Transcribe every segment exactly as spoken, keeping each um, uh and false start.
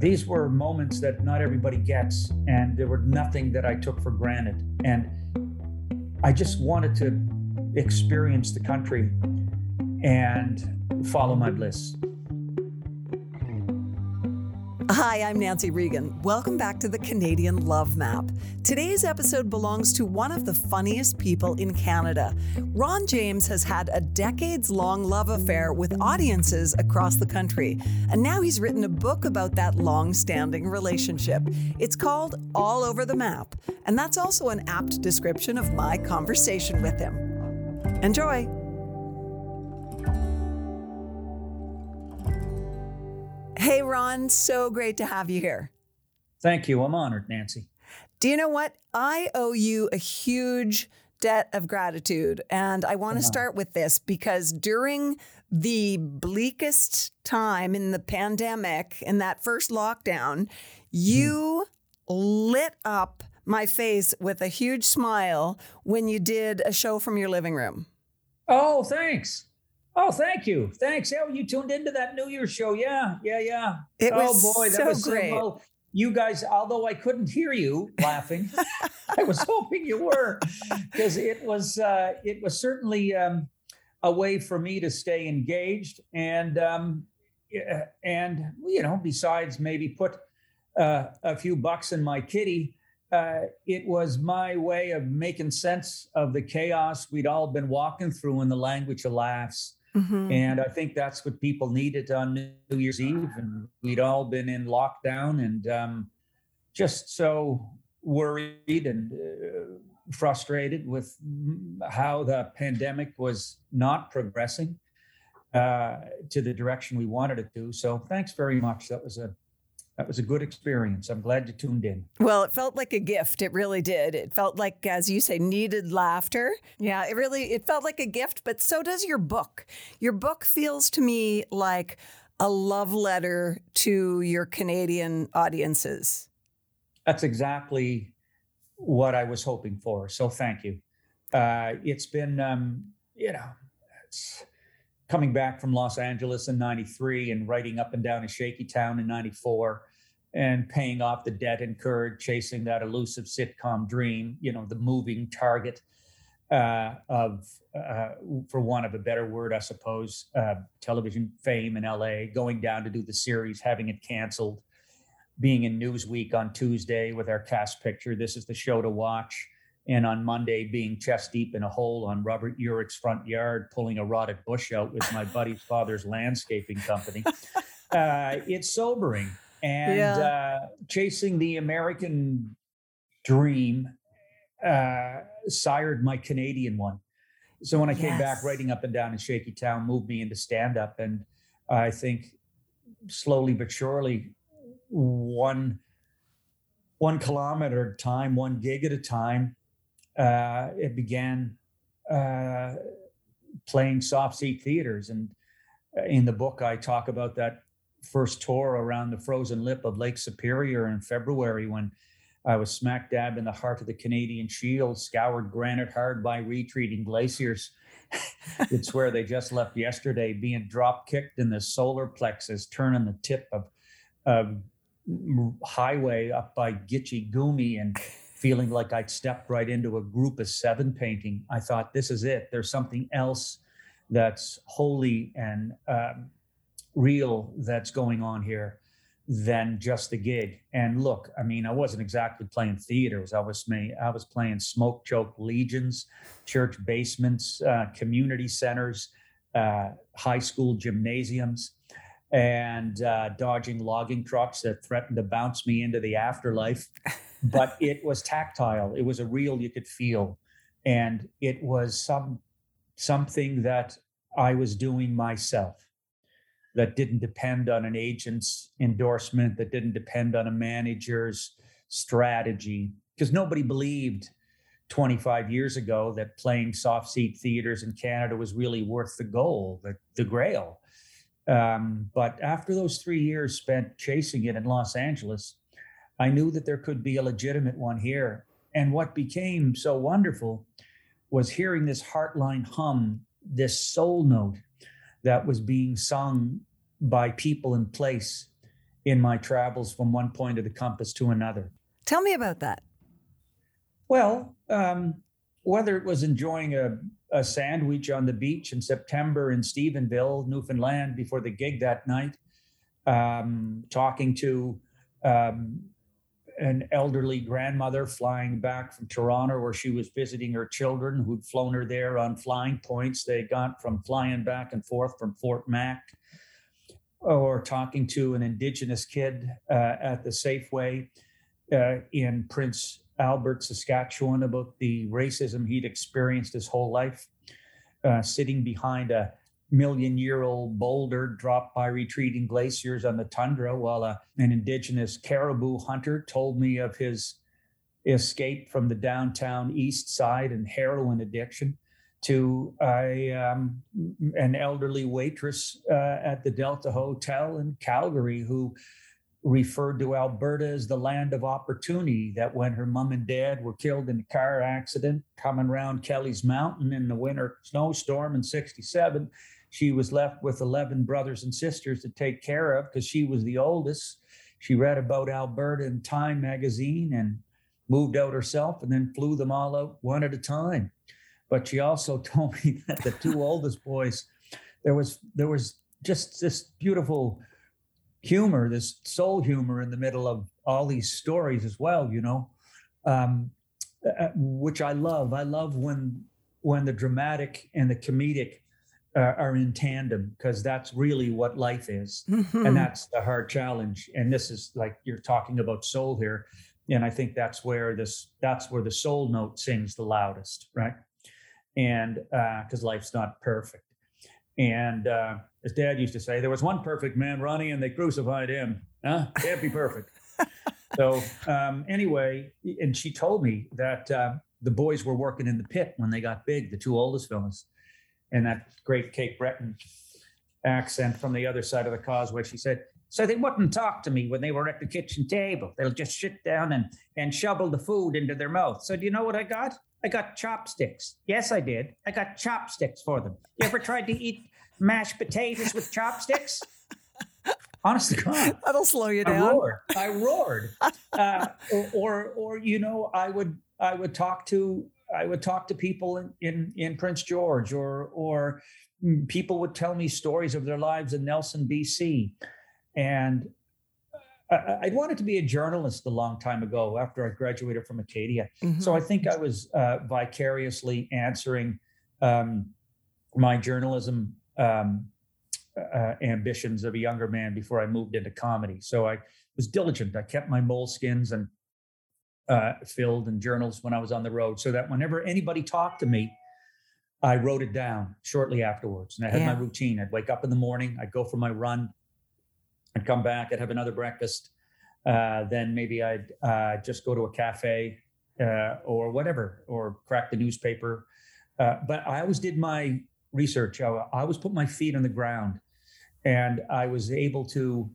These were moments that not everybody gets, and there were nothing that I took for granted. And I just wanted to experience the country and follow my bliss. Hi, I'm Nancy Regan. Welcome back to the Canadian Love Map. Today's episode belongs to one of the funniest people in Canada. Ron James has had a decades-long love affair with audiences across the country, and now he's written a book about that long-standing relationship. It's called All Over the Map, and that's also an apt description of my conversation with him. Enjoy. Hey, Ron, so great to have you here. Thank you. I'm honored, Nancy. Do you know what? I owe you a huge debt of gratitude. And I want to start with this because during the bleakest time in the pandemic, in that first lockdown, you mm. lit up my face with a huge smile when you did a show from your living room. Oh, thanks. Oh, thank you. Thanks. Oh, you tuned into that New Year's show. Yeah, yeah, yeah. It oh, was boy, that so was great. So, well, you guys, although I couldn't hear you laughing, I was hoping you were, because it was uh, it was certainly um, a way for me to stay engaged and, um, and you know, besides maybe put uh, a few bucks in my kitty, uh, it was my way of making sense of the chaos we'd all been walking through in the language of laughs. Mm-hmm. And I think that's what people needed on New Year's Eve. And we'd all been in lockdown and um, just so worried and uh, frustrated with how the pandemic was not progressing uh, to the direction we wanted it to. So thanks very much. That was a That was a good experience. I'm glad you tuned in. Well, it felt like a gift. It really did. It felt like, as you say, needed laughter. Yeah, it really, it felt like a gift, but so does your book. Your book feels to me like a love letter to your Canadian audiences. That's exactly what I was hoping for. So thank you. Uh, it's been, um, you know, it's... coming back from Los Angeles in ninety-three and writing up and down a shaky town in ninety-four and paying off the debt incurred, chasing that elusive sitcom dream, you know, the moving target uh, of, uh, for want of a better word, I suppose, uh, television fame in L A, going down to do the series, having it canceled, being in Newsweek on Tuesday with our cast picture, this is the show to watch. And on Monday, being chest deep in a hole on Robert Urich's front yard, pulling a rotted bush out with my buddy's father's landscaping company. Uh, it's sobering. And yeah. uh, chasing the American dream uh, sired my Canadian one. So when I came yes. back, writing up and down in Shaky Town moved me into stand-up. And I think slowly but surely, one, one kilometer at a time, one gig at a time, Uh, it began uh, playing soft seat theaters. And in the book, I talk about that first tour around the frozen lip of Lake Superior in February when I was smack dab in the heart of the Canadian Shield, scoured granite hard by retreating glaciers. It's where they just left yesterday, being drop kicked in the solar plexus, turning the tip of, of highway up by Gitchy Goomy and feeling like I'd stepped right into a group of seven painting. I thought, this is it. There's something else that's holy and um, real that's going on here than just the gig. And look, I mean, I wasn't exactly playing theaters. I was may, I was playing smoke-choked legions, church basements, uh, community centers, uh, high school gymnasiums, and uh, dodging logging trucks that threatened to bounce me into the afterlife. But it was tactile. It was a real, you could feel. And it was some something that I was doing myself. that didn't depend on an agent's endorsement, that didn't depend on a manager's strategy, because nobody believed twenty-five years ago that playing soft seat theaters in Canada was really worth the goal, the, the grail. Um, but after those three years spent chasing it in Los Angeles, I knew that there could be a legitimate one here. And what became so wonderful was hearing this heartline hum, this soul note that was being sung by people in place in my travels from one point of the compass to another. Tell me about that. Well, um, whether it was enjoying a, a sandwich on the beach in September in Stephenville, Newfoundland, before the gig that night, um, talking to um, an elderly grandmother flying back from Toronto where she was visiting her children who'd flown her there on flying points they got from flying back and forth from Fort Mac, or talking to an Indigenous kid uh, at the Safeway uh, in Prince Albert, Saskatchewan, about the racism he'd experienced his whole life, uh, sitting behind a million-year-old boulder dropped by retreating glaciers on the tundra, while a, an Indigenous caribou hunter told me of his escape from the downtown east side and heroin addiction, to a, um, an elderly waitress uh, at the Delta Hotel in Calgary who referred to Alberta as the land of opportunity, that when her mom and dad were killed in a car accident coming around Kelly's Mountain in the winter snowstorm in sixty-seven, she was left with eleven brothers and sisters to take care of because she was the oldest. She read about Alberta in Time magazine and moved out herself and then flew them all out one at a time. But she also told me that the two oldest boys, there was there was just this beautiful humor, this soul humor in the middle of all these stories as well, you know, um, uh, which I love. I love when when the dramatic and the comedic uh, are in tandem, because that's really what life is. Mm-hmm. And that's the hard challenge. And this is like, you're talking about soul here. And I think that's where this that's where the soul note sings the loudest, right? And uh, because life's not perfect. And uh, as Dad used to say, there was one perfect man, Ronnie, and they crucified him. Huh? Can't be perfect. So um, anyway, and she told me that uh, the boys were working in the pit when they got big, the two oldest fellas. And that great Cape Breton accent from the other side of the causeway, she said, so they wouldn't talk to me when they were at the kitchen table. They'll just sit down and, and shovel the food into their mouth. So do you know what I got? I got chopsticks. Yes, I did. I got chopsticks for them. You ever tried to eat mashed potatoes with chopsticks? Honest to God. That'll slow you down. I roared. I roared. Uh, or, or, or, you know, I would, I would talk to, I would talk to people in, in, in Prince George, or, or people would tell me stories of their lives in Nelson, B C. And I wanted to be a journalist a long time ago after I graduated from Acadia. Mm-hmm. So I think I was uh, vicariously answering um, my journalism um, uh, ambitions of a younger man before I moved into comedy. So I was diligent. I kept my moleskins and uh, filled in journals when I was on the road, so that whenever anybody talked to me, I wrote it down shortly afterwards. And I had yeah. my routine. I'd wake up in the morning, I'd go for my run, I'd come back, I'd have another breakfast, uh, then maybe I'd uh, just go to a cafe uh, or whatever, or crack the newspaper. Uh, but I always did my research. I, I always put my feet on the ground, and I was able to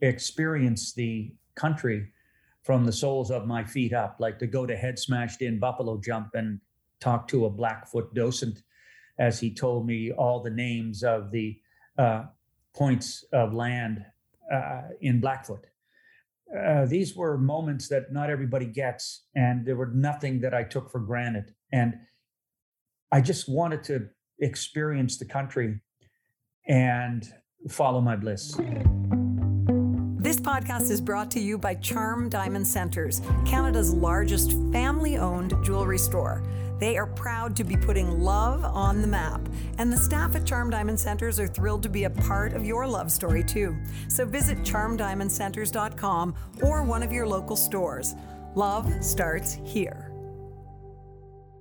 experience the country from the soles of my feet up, like to go to Head Smashed In Buffalo Jump and talk to a Blackfoot docent as he told me all the names of the uh, points of land Uh, in Blackfoot. Uh, these were moments that not everybody gets, and there were nothing that I took for granted. And I just wanted to experience the country and follow my bliss. This podcast is brought to you by Charm Diamond Centers, Canada's largest family-owned jewelry store. They are proud to be putting love on the map, and the staff at Charm Diamond Centers are thrilled to be a part of your love story too. So visit charm diamond centers dot com or one of your local stores. Love starts here.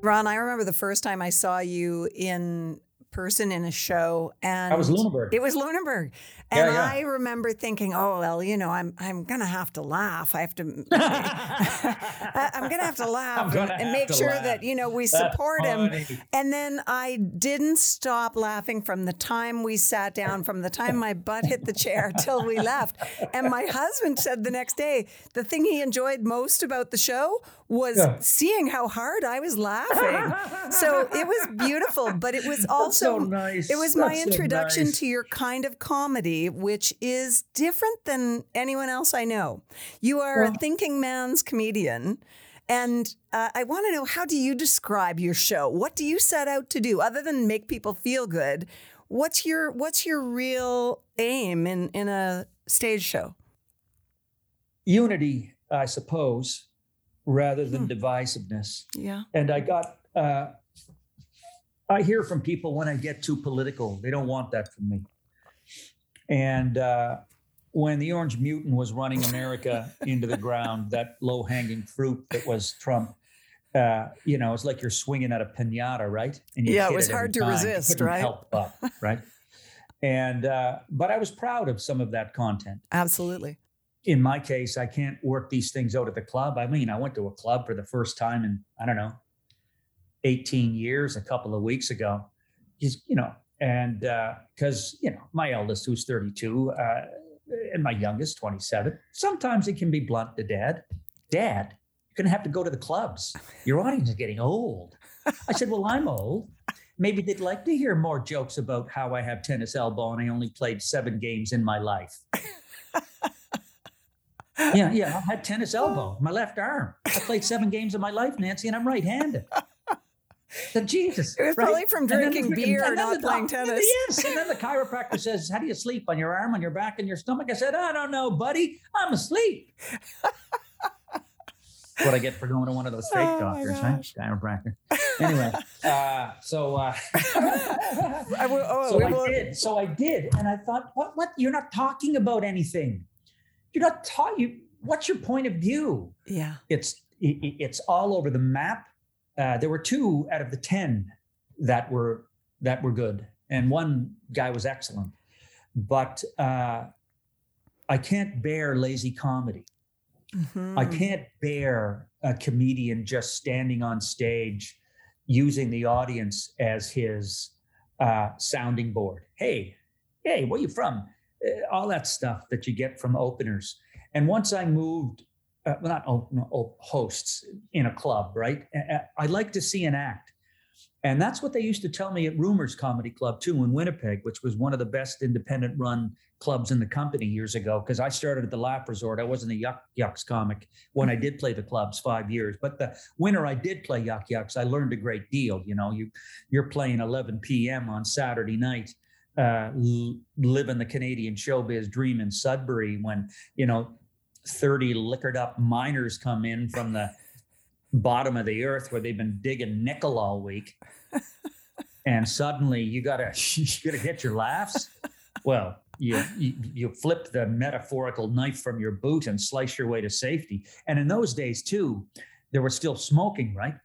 Ron, I remember the first time I saw you in person in a show, and that was Lunenburg. It was Lunenburg, and yeah, yeah. I remember thinking, "Oh well, you know, I'm I'm gonna have to laugh. I have to, I, I'm gonna have to laugh and, have and make sure laugh. that you know we That's support funny. him." And then I didn't stop laughing from the time we sat down, from the time my butt hit the chair till we left. And my husband said the next day, the thing he enjoyed most about the show was yeah. seeing how hard I was laughing. So it was beautiful, but it was also, so nice. it was That's my introduction so nice. to your kind of comedy, which is different than anyone else I know. You are well, a thinking man's comedian. And uh, I want to know, how do you describe your show? What do you set out to do other than make people feel good? What's your, what's your real aim in, in a stage show? Unity, I suppose, rather than hmm. divisiveness. Yeah. And I got, uh, I hear from people when I get too political, they don't want that from me. And uh, when the Orange Mutant was running America into the ground, that low hanging fruit that was Trump, uh, you know, it's like you're swinging at a pinata, right? And you yeah, it was it hard to time. resist, right? Help up, right? And, uh, but I was proud of some of that content. Absolutely. In my case, I can't work these things out at the club. I mean, I went to a club for the first time in, I don't know, eighteen years, a couple of weeks ago, just, you know, and uh, because, you know, my eldest, who's thirty-two, uh, and my youngest, twenty-seven, sometimes it can be blunt to dad. Dad, you're going to have to go to the clubs. Your audience is getting old. I said, well, I'm old. Maybe they'd like to hear more jokes about how I have tennis elbow and I only played seven games in my life. Yeah, yeah, I had tennis elbow, my left arm. I played seven games of my life, Nancy, and I'm right-handed. So, Jesus. It was right? probably from drinking beer and not playing tennis. Yes, and then the chiropractor says, how do you sleep? On your arm, on your back, and your stomach? I said, I don't know, buddy. I'm asleep. That's what I get for going to one of those fake oh doctors, huh? Chiropractor. Anyway, uh, so, uh, I will, oh, so we I will. did. So I did, and I thought, what? What? You're not talking about anything. You're not taught you. What's your point of view? Yeah, it's it, it's all over the map. Uh, there were two out of the ten that were that were good, and one guy was excellent. But uh, I can't bear lazy comedy. Mm-hmm. I can't bear a comedian just standing on stage, using the audience as his uh, sounding board. Hey, hey, where you from? All that stuff that you get from openers. And once I moved, uh, not op- op- hosts in a club, right? I like to see an act. And that's what they used to tell me at Rumors Comedy Club too in Winnipeg, which was one of the best independent run clubs in the company years ago. Cause I started at the Laugh Resort. I wasn't a Yuck Yucks comic when I did play the clubs five years, but the winter I did play Yuck Yucks, I learned a great deal. You know, you, you're playing eleven p.m. on Saturday night. Uh, live in the Canadian showbiz dream in Sudbury when, you know, thirty liquored up miners come in from the bottom of the earth where they've been digging nickel all week. And suddenly you gotta, you gotta get your laughs. Well, you, you, you flip the metaphorical knife from your boot and slice your way to safety. And in those days too, there was still smoking, right?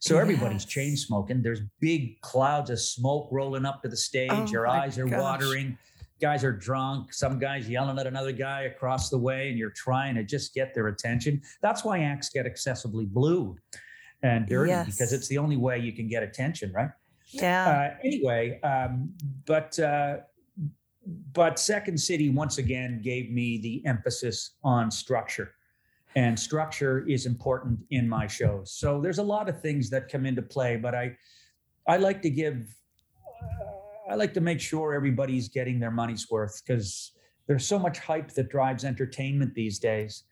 So everybody's yes. chain smoking. There's big clouds of smoke rolling up to the stage. Oh, your eyes are gosh. watering. Guys are drunk. Some guy's yelling at another guy across the way, and you're trying to just get their attention. That's why acts get excessively blue and dirty yes. because it's the only way you can get attention, right? Yeah. Uh, anyway, um, but uh, but Second City once again gave me the emphasis on structure. And structure is important in my shows. So there's a lot of things that come into play, but I, I like to give, uh, I like to make sure everybody's getting their money's worth because there's so much hype that drives entertainment these days.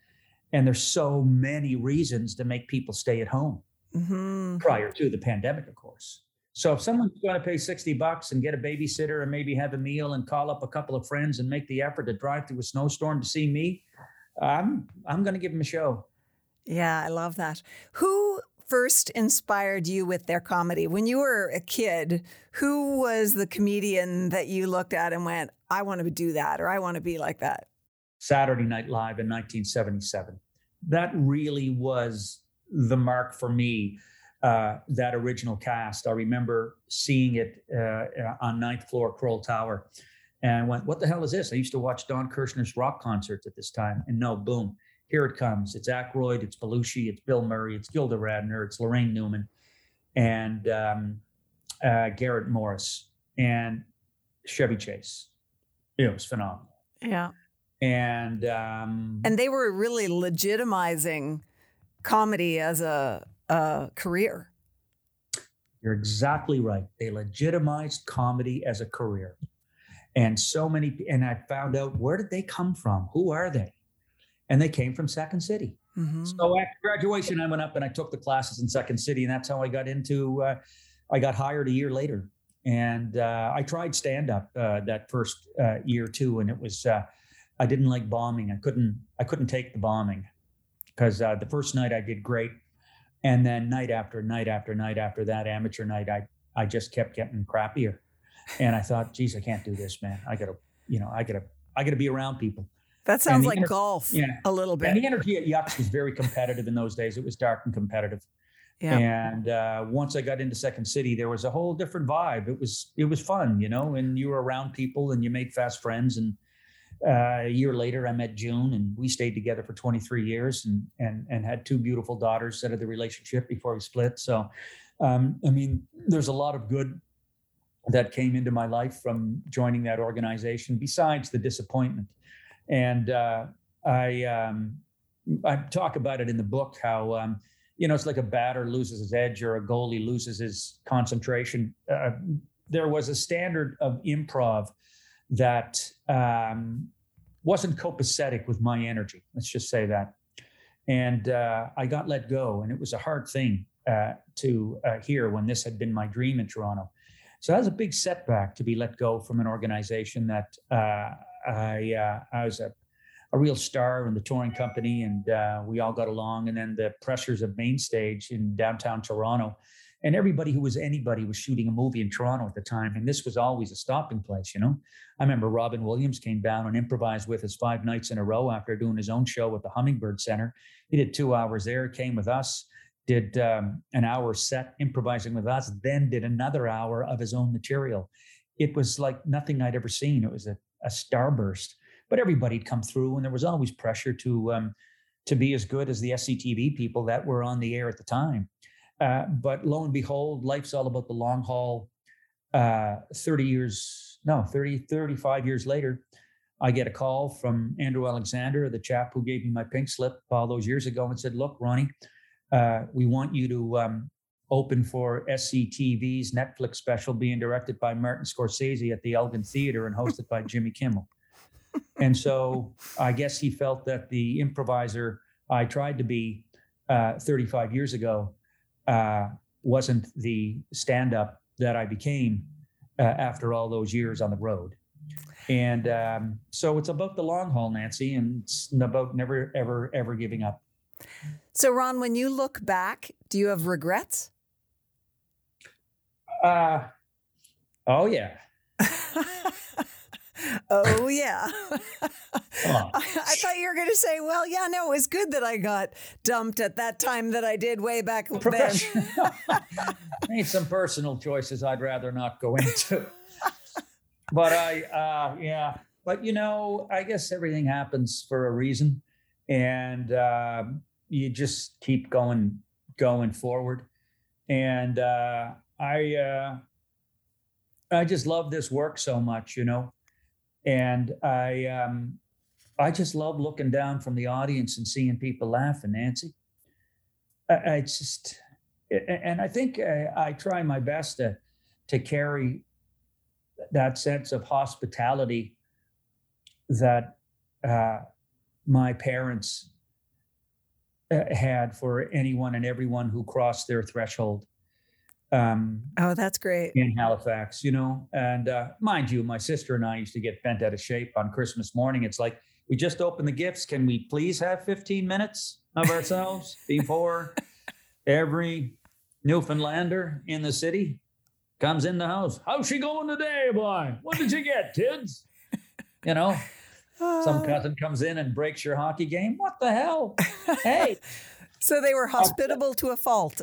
And there's so many reasons to make people stay at home mm-hmm. prior to the pandemic, of course. So if someone's going to pay sixty bucks and get a babysitter and maybe have a meal and call up a couple of friends and make the effort to drive through a snowstorm to see me, I'm I'm going to give them a show. Yeah, I love that. Who first inspired you with their comedy? When you were a kid, who was the comedian that you looked at and went, I want to do that, or I want to be like that? Saturday Night Live in nineteen seventy-seven. That really was the mark for me. uh, that original cast. I remember seeing it uh, on ninth floor Kroll Tower and went, what the hell is this? I used to watch Don Kirshner's rock concerts at this time. And no, boom, here it comes. It's Aykroyd, it's Belushi, it's Bill Murray, it's Gilda Radner, it's Lorraine Newman, and um, uh, Garrett Morris and Chevy Chase. It was phenomenal. Yeah. And um, and they were really legitimizing comedy as a, a career. You're exactly right. They legitimized comedy as a career. And so many, and I found out, where did they come from? Who are they? And they came from Second City. Mm-hmm. So after graduation, I went up and I took the classes in Second City, and that's how I got into, uh, I got hired a year later. And uh, I tried stand-up uh, that first uh, year too, and it was, uh, I didn't like bombing. I couldn't, I couldn't take the bombing, because uh, the first night I did great. And then night after night after night after that amateur night, I, I just kept getting crappier. And I thought, geez, I can't do this, man. I gotta, you know, I gotta, I gotta be around people. That sounds like ener- golf yeah. a little bit. And the energy at Yucks was very competitive in those days. It was dark and competitive. Yeah. And uh, once I got into Second City, there was a whole different vibe. It was, it was fun, you know, and you were around people and you made fast friends. And Uh, a year later, I met June, and we stayed together for twenty-three years, and and and had two beautiful daughters out of the relationship before we split. So, um, I mean, there's a lot of good that came into my life from joining that organization, besides the disappointment. And uh, I um, I talk about it in the book how um, you know, it's like a batter loses his edge or a goalie loses his concentration. Uh, there was a standard of improv that um, wasn't copacetic with my energy. Let's just say that. And uh, I got let go, and it was a hard thing uh, to uh, hear when this had been my dream in Toronto. So that was a big setback, to be let go from an organization that uh, I uh, I was a, a real star in the touring company, and uh, we all got along. And then the pressures of main stage in downtown Toronto, and everybody who was anybody was shooting a movie in Toronto at the time. And this was always a stopping place, you know. I remember Robin Williams came down and improvised with us five nights in a row after doing his own show at the Hummingbird Center. He did two hours there, came with us, did um, an hour set improvising with us, then did another hour of his own material. It was like nothing I'd ever seen. It was a, a starburst. But everybody'd come through, and there was always pressure to, um, to be as good as the S C T V people that were on the air at the time. Uh, but lo and behold, life's all about the long haul. Uh, thirty years, no, thirty, thirty-five years later, I get a call from Andrew Alexander, the chap who gave me my pink slip all those years ago, and said, look, Ronnie, uh, we want you to um, open for S C T V's Netflix special being directed by Martin Scorsese at the Elgin Theater and hosted by Jimmy Kimmel. And so I guess he felt that the improviser I tried to be uh, thirty-five years ago Uh, wasn't the stand-up that I became uh, after all those years on the road. And um, so it's about the long haul, Nancy, and it's about never, ever, ever giving up. So, Ron, when you look back, do you have regrets? Uh, oh, yeah. Oh, yeah. I, I thought you were going to say, well, yeah, no, it was good that I got dumped at that time that I did way back then. I made some personal choices I'd rather not go into. But I, uh, yeah, but, you know, I guess everything happens for a reason. And uh, you just keep going, going forward. And uh, I, uh, I just love this work so much, you know. And I um, I just love looking down from the audience and seeing people laughing, Nancy. I, I just, and I think I, I try my best to, to carry that sense of hospitality that uh, my parents had for anyone and everyone who crossed their threshold. Um, oh, that's great. In Halifax, you know, and uh, mind you, my sister and I used to get bent out of shape on Christmas morning. It's like, we just opened the gifts. Can we please have fifteen minutes of ourselves before every Newfoundlander in the city comes in the house? How's she going today, boy? What did you get, kids? You know, some cousin comes in and breaks your hockey game. What the hell? Hey. So they were hospitable uh, to a fault.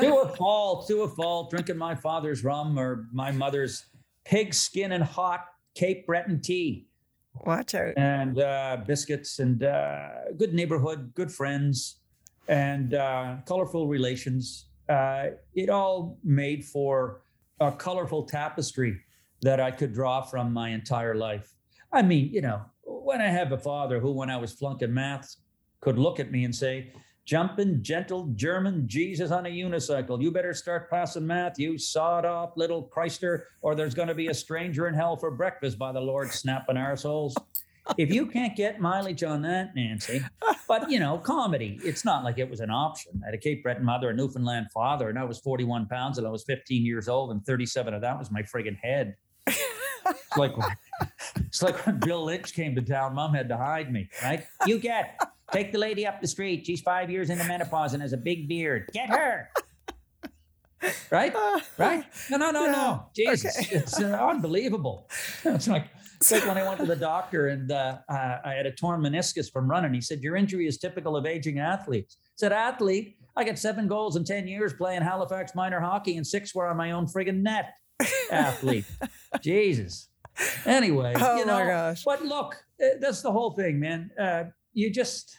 to a fault, to a fault, drinking my father's rum or my mother's pig skin and hot Cape Breton tea. Watch out. And uh, biscuits and uh, good neighborhood, good friends, and uh, colorful relations. Uh, it all made for a colorful tapestry that I could draw from my entire life. I mean, you know, when I have a father who, when I was flunking maths, could look at me and say, jumping gentle German Jesus on a unicycle, you better start passing math, you sawed off little Christer, or there's going to be a stranger in hell for breakfast, by the Lord, snapping arseholes. If you can't get mileage on that, Nancy, but, you know, comedy, it's not like it was an option. I had a Cape Breton mother, a Newfoundland father, and I was forty-one pounds and I was fifteen years old, and thirty-seven of that was my friggin' head. It's like, it's like when Bill Lynch came to town, Mom had to hide me, right? You get, take the lady up the street. She's five years into menopause and has a big beard. Get her. Right? Right? No, no, no, yeah. no. Jesus, okay. It's uh, unbelievable. It's like, it's like when I went to the doctor and uh, I had a torn meniscus from running. He said, your injury is typical of aging athletes. I said, athlete? I got seven goals in ten years playing Halifax minor hockey and six were on my own friggin' net. Athlete. Jesus. Anyway, oh you know, my gosh. But look, that's the whole thing, man. Uh, you just,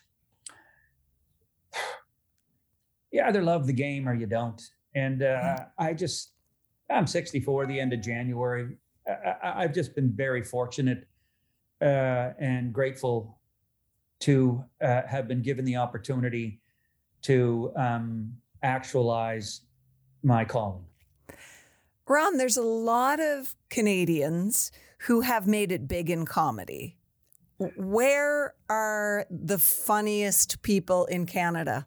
you either love the game or you don't. And uh, I just, I'm sixty-four the end of January. I, I've just been very fortunate uh, and grateful to uh, have been given the opportunity to um, actualize my calling. Ron, there's a lot of Canadians who have made it big in comedy. Where are the funniest people in Canada?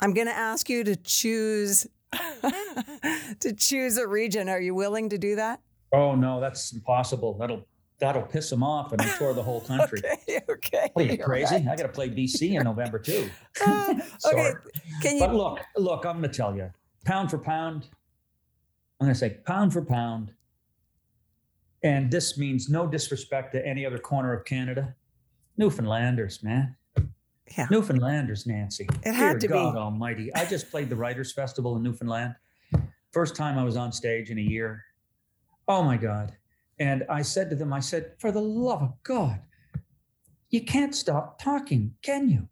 I'm going to ask you to choose to choose a region. Are you willing to do that? Oh no, that's impossible. That'll that'll piss them off and tour the whole country. okay, okay. What are you You're crazy? Right. I got to play B C in November too. Uh, okay, can you? But look, look, I'm going to tell you, pound for pound. I'm going to say pound for pound, and this means no disrespect to any other corner of Canada. Newfoundlanders, man. Yeah. Newfoundlanders, Nancy. It had to be. God almighty. I just played the Writers' Festival in Newfoundland. First time I was on stage in a year. Oh, my God. And I said to them, I said, for the love of God, you can't stop talking, can you?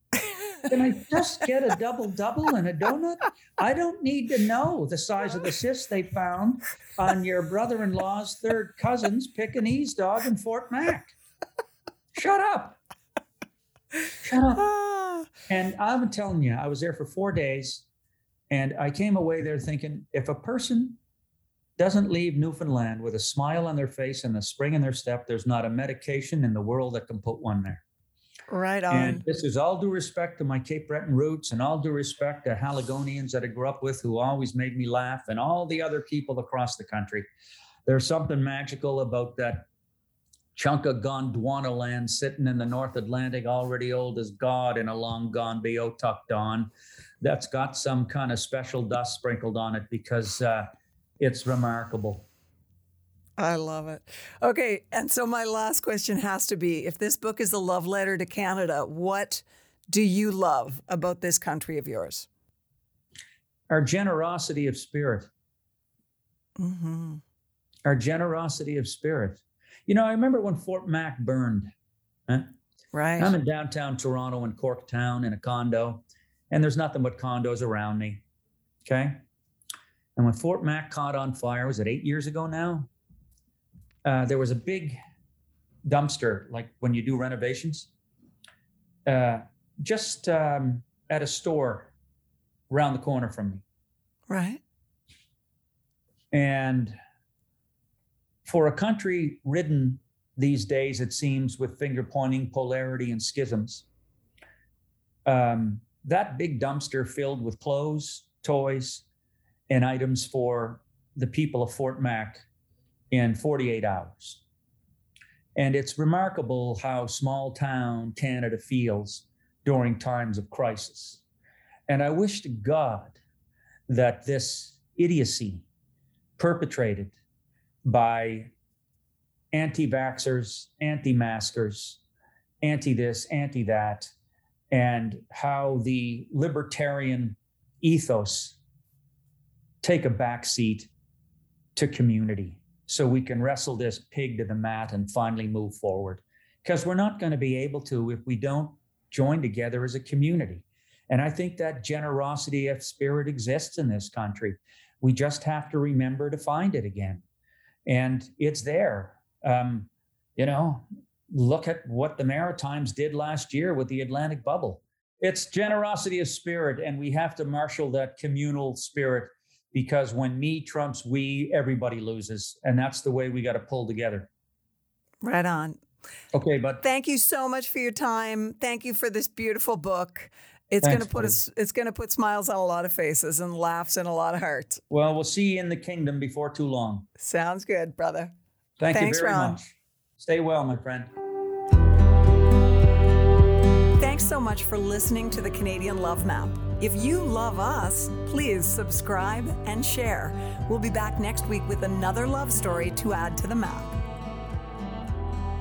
Can I just get a double-double and a donut? I don't need to know the size of the cyst they found on your brother-in-law's third cousin's Pekingese dog in Fort Mac. Shut up. Shut up. And I'm telling you, I was there for four days, and I came away there thinking, if a person doesn't leave Newfoundland with a smile on their face and a spring in their step, there's not a medication in the world that can put one there. Right on. And this is all due respect to my Cape Breton roots and all due respect to Haligonians that I grew up with who always made me laugh and all the other people across the country. There's something magical about that chunk of Gondwana land sitting in the North Atlantic, already old as God and a long gone B O tucked on. That's got some kind of special dust sprinkled on it because uh, it's remarkable. I love it. Okay, and so my last question has to be, if this book is a love letter to Canada, what do you love about this country of yours? Our generosity of spirit. Mm-hmm. Our generosity of spirit. You know, I remember when Fort Mac burned. Huh? Right. I'm in downtown Toronto in Corktown in a condo, and there's nothing but condos around me, okay? And when Fort Mac caught on fire, was it eight years ago now? Uh, there was a big dumpster, like when you do renovations, uh, just um, at a store around the corner from me. Right. And for a country ridden these days, it seems, with finger pointing, polarity, and schisms, um, that big dumpster filled with clothes, toys, and items for the people of Fort Mac in forty-eight hours. And it's remarkable how small town Canada feels during times of crisis. And I wish to God that this idiocy perpetrated by anti-vaxxers, anti-maskers, anti-this, anti-that, and how the libertarian ethos take a back seat to community so we can wrestle this pig to the mat and finally move forward. Because we're not going to be able to if we don't join together as a community. And I think that generosity of spirit exists in this country. We just have to remember to find it again. And it's there. Um, you know, look at what the Maritimes did last year with the Atlantic bubble. It's generosity of spirit, and we have to marshal that communal spirit, because when me trumps we, everybody loses. And that's the way we got to pull together. Right on. Okay, bud. Thank you so much for your time. Thank you for this beautiful book. It's going to put us, it's going to put smiles on a lot of faces and laughs in a lot of hearts. Well, we'll see you in the kingdom before too long. Sounds good, brother. Thank Thanks, you very Ron. much. Stay well, my friend. Thanks so much for listening to the Canadian Love Map. If you love us, please subscribe and share. We'll be back next week with another love story to add to the map.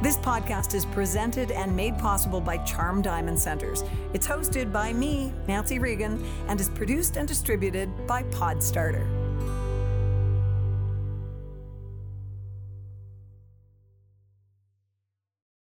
This podcast is presented and made possible by Charm Diamond Centers. It's hosted by me, Nancy Regan, and is produced and distributed by Podstarter.